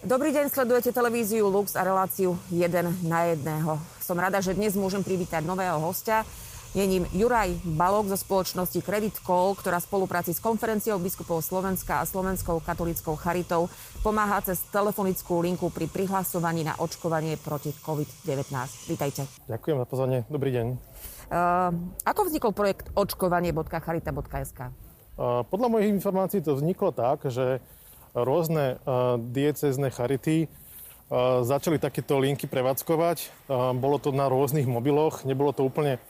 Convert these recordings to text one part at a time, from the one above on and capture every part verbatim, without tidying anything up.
Dobrý deň, sledujete televíziu Lux a reláciu Jeden na jedného. Som rada, že dnes môžem privítať nového hostia. Je ním Juraj Balog zo spoločnosti Credit Call, ktorá v spolupráci s Konferenciou biskupov Slovenska a Slovenskou katolíckou charitou pomáha cez telefonickú linku pri prihlasovaní na očkovanie proti kovid devätnásť. Vítajte. Ďakujem za pozvanie. Dobrý deň. Uh, ako vznikol projekt očkovanie bodka charita bodka es ká? Podľa mojich informácií to vzniklo tak, že rôzne diecézne charity začali takéto linky prevádzkovať. Bolo to na rôznych mobiloch, nebolo to úplne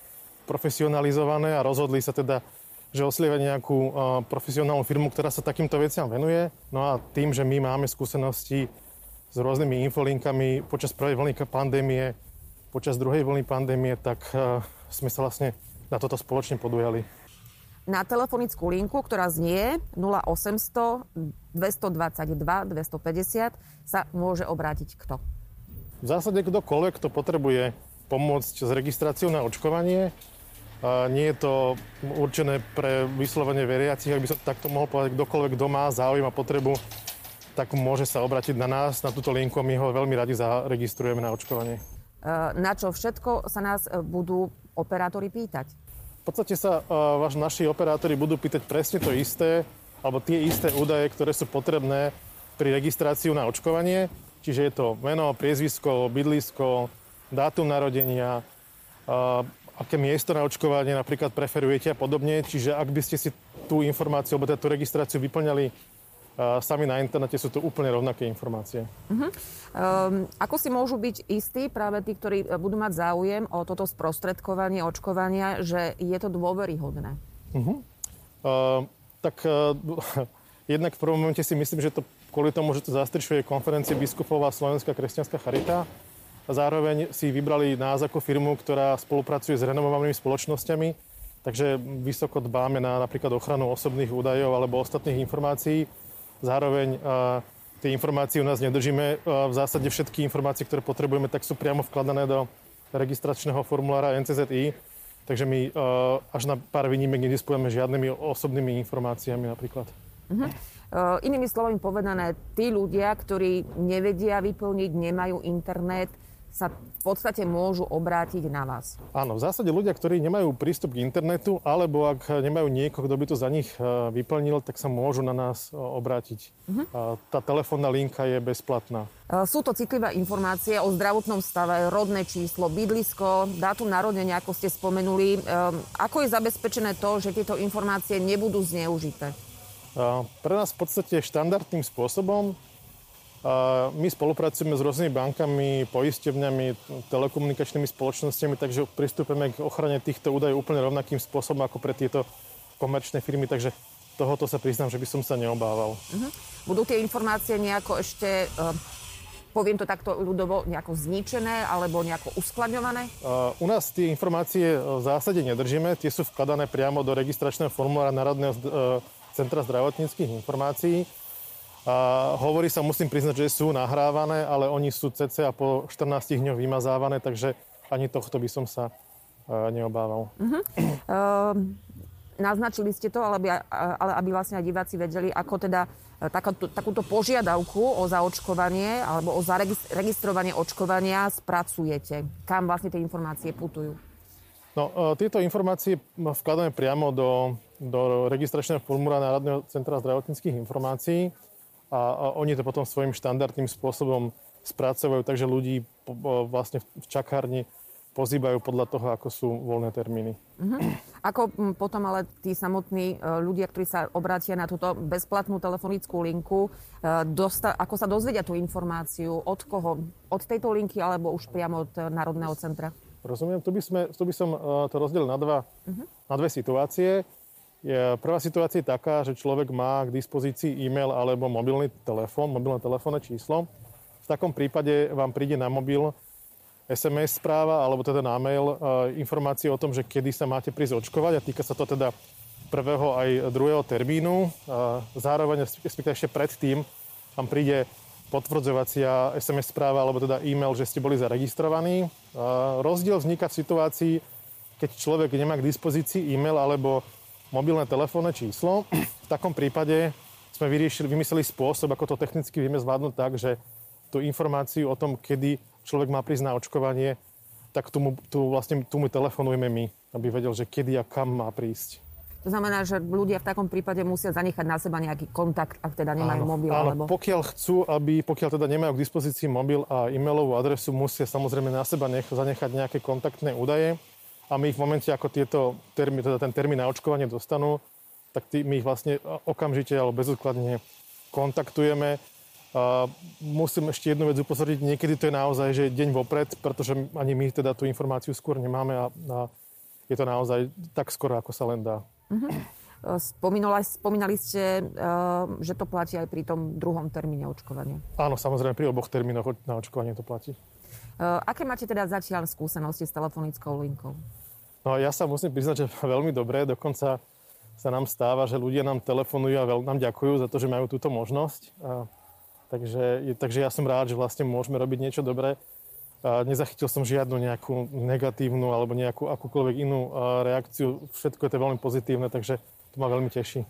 profesionalizované a rozhodli sa teda, že oslovia nejakú profesionálnu firmu, ktorá sa takýmto veciam venuje. No a tým, že my máme skúsenosti s rôznymi infolinkami počas prvej vlny pandémie, počas druhej vlny pandémie, tak sme sa vlastne na toto spoločne podujali. Na telefonickú linku, ktorá znie nula osem nula nula, dva dva dva, dva päť nula, sa môže obrátiť kto? V zásade kdokoľvek, kto potrebuje pomôcť s registráciou na očkovanie. Nie je to určené pre vyslovene veriacich, ak by som takto mohol povedať, kdokoľvek, kto má záujem a potrebu, tak môže sa obrátiť na nás, na túto linku, my ho veľmi radi zaregistrujeme na očkovanie. Na čo všetko sa nás budú operátori pýtať? V podstate sa uh, naši operátori budú pýtať presne to isté, alebo tie isté údaje, ktoré sú potrebné pri registráciu na očkovanie. Čiže je to meno, priezvisko, bydlisko, dátum narodenia, uh, aké miesto na očkovanie napríklad preferujete a podobne. Čiže ak by ste si tú informáciu, alebo tú registráciu vyplňali uh, sami na internete, sú to úplne rovnaké informácie. Uh-huh. Um, ako si môžu byť istí práve tí, ktorí budú mať záujem o toto sprostredkovanie očkovania, že je to dôveryhodné? Uh-huh. Uh, tak uh, jednak v prvom momente si myslím, že to kvôli tomu, že to zastrešuje Konferencia biskupov Slovenská kresťanská charita. A zároveň si vybrali nás ako firmu, ktorá spolupracuje s renomovanými spoločnosťami, takže vysoko dbáme na napríklad ochranu osobných údajov alebo ostatných informácií. Zároveň uh, Tie informácie u nás nedržíme. V zásade všetky informácie, ktoré potrebujeme, tak sú priamo vkladané do registračného formulára en cé zet í. Takže my až na pár výnimek nedispujeme žiadnymi osobnými informáciami napríklad. Uh-huh. Inými slovami povedané, tí ľudia, ktorí nevedia vyplniť, nemajú internet, sa v podstate môžu obrátiť na vás. Áno, v zásade ľudia, ktorí nemajú prístup k internetu, alebo ak nemajú niekoho, kto by to za nich vyplnil, tak sa môžu na nás obrátiť. Uh-huh. Tá telefónna linka je bezplatná. Sú to citlivé informácie o zdravotnom stave, rodné číslo, bydlisko, dátum narodenia, ako ste spomenuli. Ako je zabezpečené to, že tieto informácie nebudú zneužité? Pre nás v podstate štandardným spôsobom. My spolupracujeme s rôznymi bankami, poisťovňami, telekomunikačnými spoločnosťami, takže pristupujeme k ochrane týchto údajov úplne rovnakým spôsobom ako pre tieto komerčné firmy, takže tohoto sa priznám, že by som sa neobával. Uh-huh. Budú tie informácie nejako ešte, eh, poviem to takto ľudovo, nejako zničené alebo nejako uskladňované? Uh, u nás tie informácie v zásade nedržíme, tie sú vkladané priamo do registračného formulára Národného eh, centra zdravotníckych informácií. A hovorí sa, musím priznať, že sú nahrávané, ale oni sú cca po štrnástich dňoch vymazávané, takže ani tohto by som sa neobával. Uh-huh. Uh, naznačili ste to, ale aby, ale aby vlastne aj diváci vedeli, ako teda taká, takúto požiadavku o zaočkovanie alebo o zaregistrovanie očkovania spracujete. Kam vlastne tie informácie putujú? No, uh, tieto informácie vkladáme priamo do, do registračného formulára Národného centra zdravotníckych informácií. A oni to potom svojím štandardným spôsobom spracovajú, takže ľudí vlastne v čakárni pozývajú podľa toho, ako sú voľné termíny. Uh-huh. Ako potom ale tí samotní ľudia, ktorí sa obrátia na túto bezplatnú telefonickú linku, dosta- ako sa dozvedia tú informáciu, od koho? Od tejto linky alebo už priamo od Národného centra? Rozumiem, tu by, sme, tu by som to rozdelil na, dva, uh-huh. na dve situácie. Prvá situácia je taká, že človek má k dispozícii e-mail alebo mobilný telefón, mobilné telefónne číslo. V takom prípade vám príde na mobil es em es správa alebo teda na mail informácie o tom, že kedy sa máte prísť očkovať a týka sa to teda prvého aj druhého termínu. Zároveň ešte predtým vám príde potvrdzovacia es em es správa alebo teda e-mail, že ste boli zaregistrovaní. Rozdiel vzniká v situácii, keď človek nemá k dispozícii e-mail alebo mobilné telefónne číslo. V takom prípade sme vyriešili, vymysleli spôsob, ako to technicky vieme zvládnuť tak, že tú informáciu o tom, kedy človek má prísť na očkovanie, tak tu mu, tu vlastne, tu mu telefonujeme my, aby vedel, že kedy a kam má prísť. To znamená, že ľudia v takom prípade musia zanechať na seba nejaký kontakt, ak teda nemajú áno, mobil. Áno, alebo... pokiaľ chcú, aby, pokiaľ teda nemajú k dispozícii mobil a e-mailovú adresu, musia samozrejme na seba nech, zanechať nejaké kontaktné údaje a my ich v momente, ako tieto termín, teda ten termín na očkovanie dostanú, tak tí, my ich vlastne okamžite alebo bezodkladne kontaktujeme. A musím ešte jednu vec upozorniť, niekedy to je naozaj že deň vopred, pretože ani my teda tú informáciu skôr nemáme a, a je to naozaj tak skoro, ako sa len dá. Uh-huh. Spomínali ste, uh, že to platí aj pri tom druhom termíne očkovania. Áno, samozrejme, pri oboch termínoch na očkovanie to platí. Uh, aké máte teda zatiaľ skúsenosti s telefonickou linkou? No ja sa musím priznať, že veľmi dobre, dokonca sa nám stáva, že ľudia nám telefonujú a veľmi nám ďakujú za to, že majú túto možnosť. A Takže, takže ja som rád, že vlastne môžeme robiť niečo dobré. Nezachytil som žiadnu nejakú negatívnu alebo nejakú akúkoľvek inú reakciu. Všetko je to veľmi pozitívne, takže to ma veľmi teší.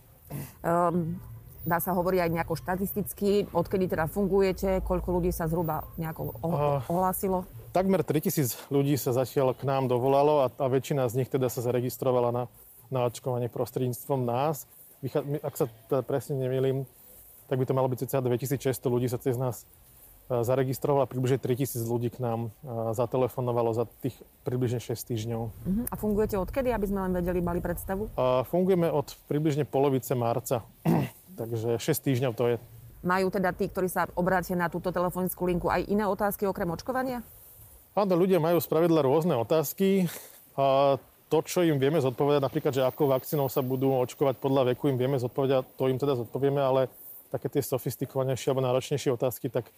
Um, dá sa hovoriť aj nejako štatisticky, odkedy teda fungujete, koľko ľudí sa zhruba nejako ohlásilo? Uh, takmer tritisíc ľudí sa zatiaľ k nám dovolalo a, a väčšina z nich teda sa zaregistrovala na, na očkovanie prostredníctvom nás. Ak sa teda presne nemýlim, tak by to malo byť cca dvetisícšesťsto ľudí sa cez nás zaregistrovalo a približne tritisíc ľudí k nám zatelefonovalo za tých približne šesť týždňov. Uh-huh. A fungujete odkedy, aby sme len vedeli, mali predstavu? A fungujeme od približne polovice marca, takže šesť týždňov to je. Majú teda tí, ktorí sa obrátia na túto telefonickú linku, aj iné otázky okrem očkovania? Áno, ľudia majú spravidla rôzne otázky. A to, čo im vieme zodpovedať, napríklad, že akou vakcínou sa budú očkovať podľa veku, im vieme zodpovedať, to im teda zodpovieme, ale také tie sofistikovanejšie alebo náročnejšie otázky, tak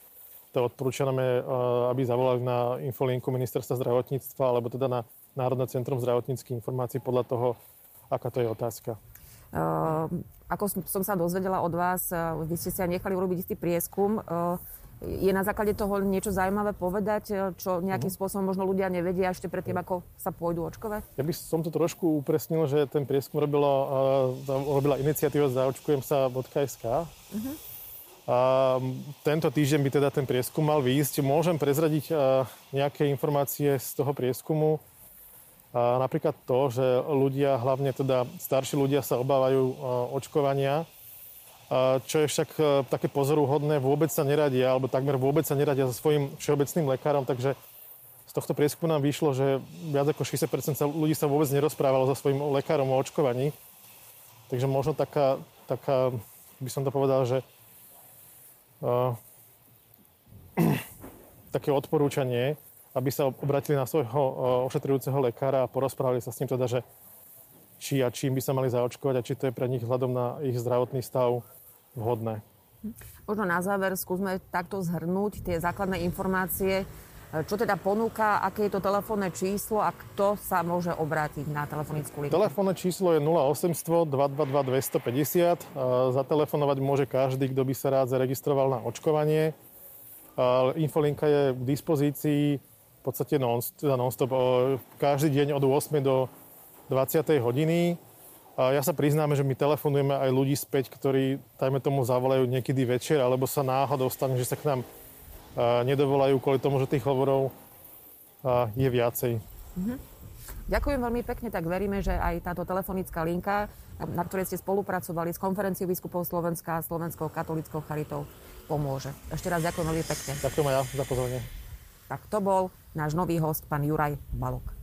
to odporúčame, aby zavolali na infolinku Ministerstva zdravotníctva alebo teda na Národné centrum zdravotníckych informácií podľa toho, aká to je otázka. Uh, ako som sa dozvedela od vás, vy ste sa nechali urobiť istý prieskum. Uh, je na základe toho niečo zaujímavé povedať, čo nejakým uh-huh. spôsobom možno ľudia nevedia ešte predtým, ako sa pôjdu očkovať? Ja by som to trošku upresnil, že ten prieskum robilo, uh, robila iniciatíva zaočkujemsa bodka es ká. Uh-huh. A tento týždeň by teda ten prieskum mal výjsť. Môžem prezradiť uh, nejaké informácie z toho prieskumu. Uh, napríklad to, že ľudia, hlavne teda starší ľudia sa obávajú uh, očkovania, uh, čo je však uh, také pozoruhodné, vôbec sa neradia, alebo takmer vôbec sa neradia so svojím všeobecným lekárom, takže z tohto prieskumu nám vyšlo, že viac ako šesťdesiat percent ľudí sa vôbec nerozprávalo so svojím lekárom o očkovaní. Takže možno taká, taká by som to povedal, že uh, také odporúčanie, aby sa obratili na svojho uh, ošetrujúceho lekára a porozprávali sa s ním teda, že či a čím by sa mali zaočkovať a či to je pre nich vzhľadom na ich zdravotný stav vhodné. Možno na záver skúsme takto zhrnúť tie základné informácie, čo teda ponúka, aké je to telefónne číslo a kto sa môže obrátiť na telefonickú linku? Telefónne číslo je nula osem nula nula, dva dva dva, dva päť nula. Zatelefonovať môže každý, kto by sa rád zaregistroval na očkovanie. Infolinka je k dispozícii v podstate non-stop. Každý deň od ôsmej do dvadsiatej hodiny. Ja sa priznám, že my telefonujeme aj ľudí späť, ktorí, dajme tomu, zavolajú niekedy večer, alebo sa náhodou stane, že sa k nám nedovolajú kvôli tomu, že tých hovorov je viacej. Mhm. Ďakujem veľmi pekne, tak veríme, že aj táto telefonická linka, na ktorej ste spolupracovali s Konferenciou biskupov Slovenska a Slovenskou katolíckou charitou, pomôže. Ešte raz ďakujem veľmi pekne. Ďakujem aj ja za pozornosť. Tak to bol náš nový host, pán Juraj Balog.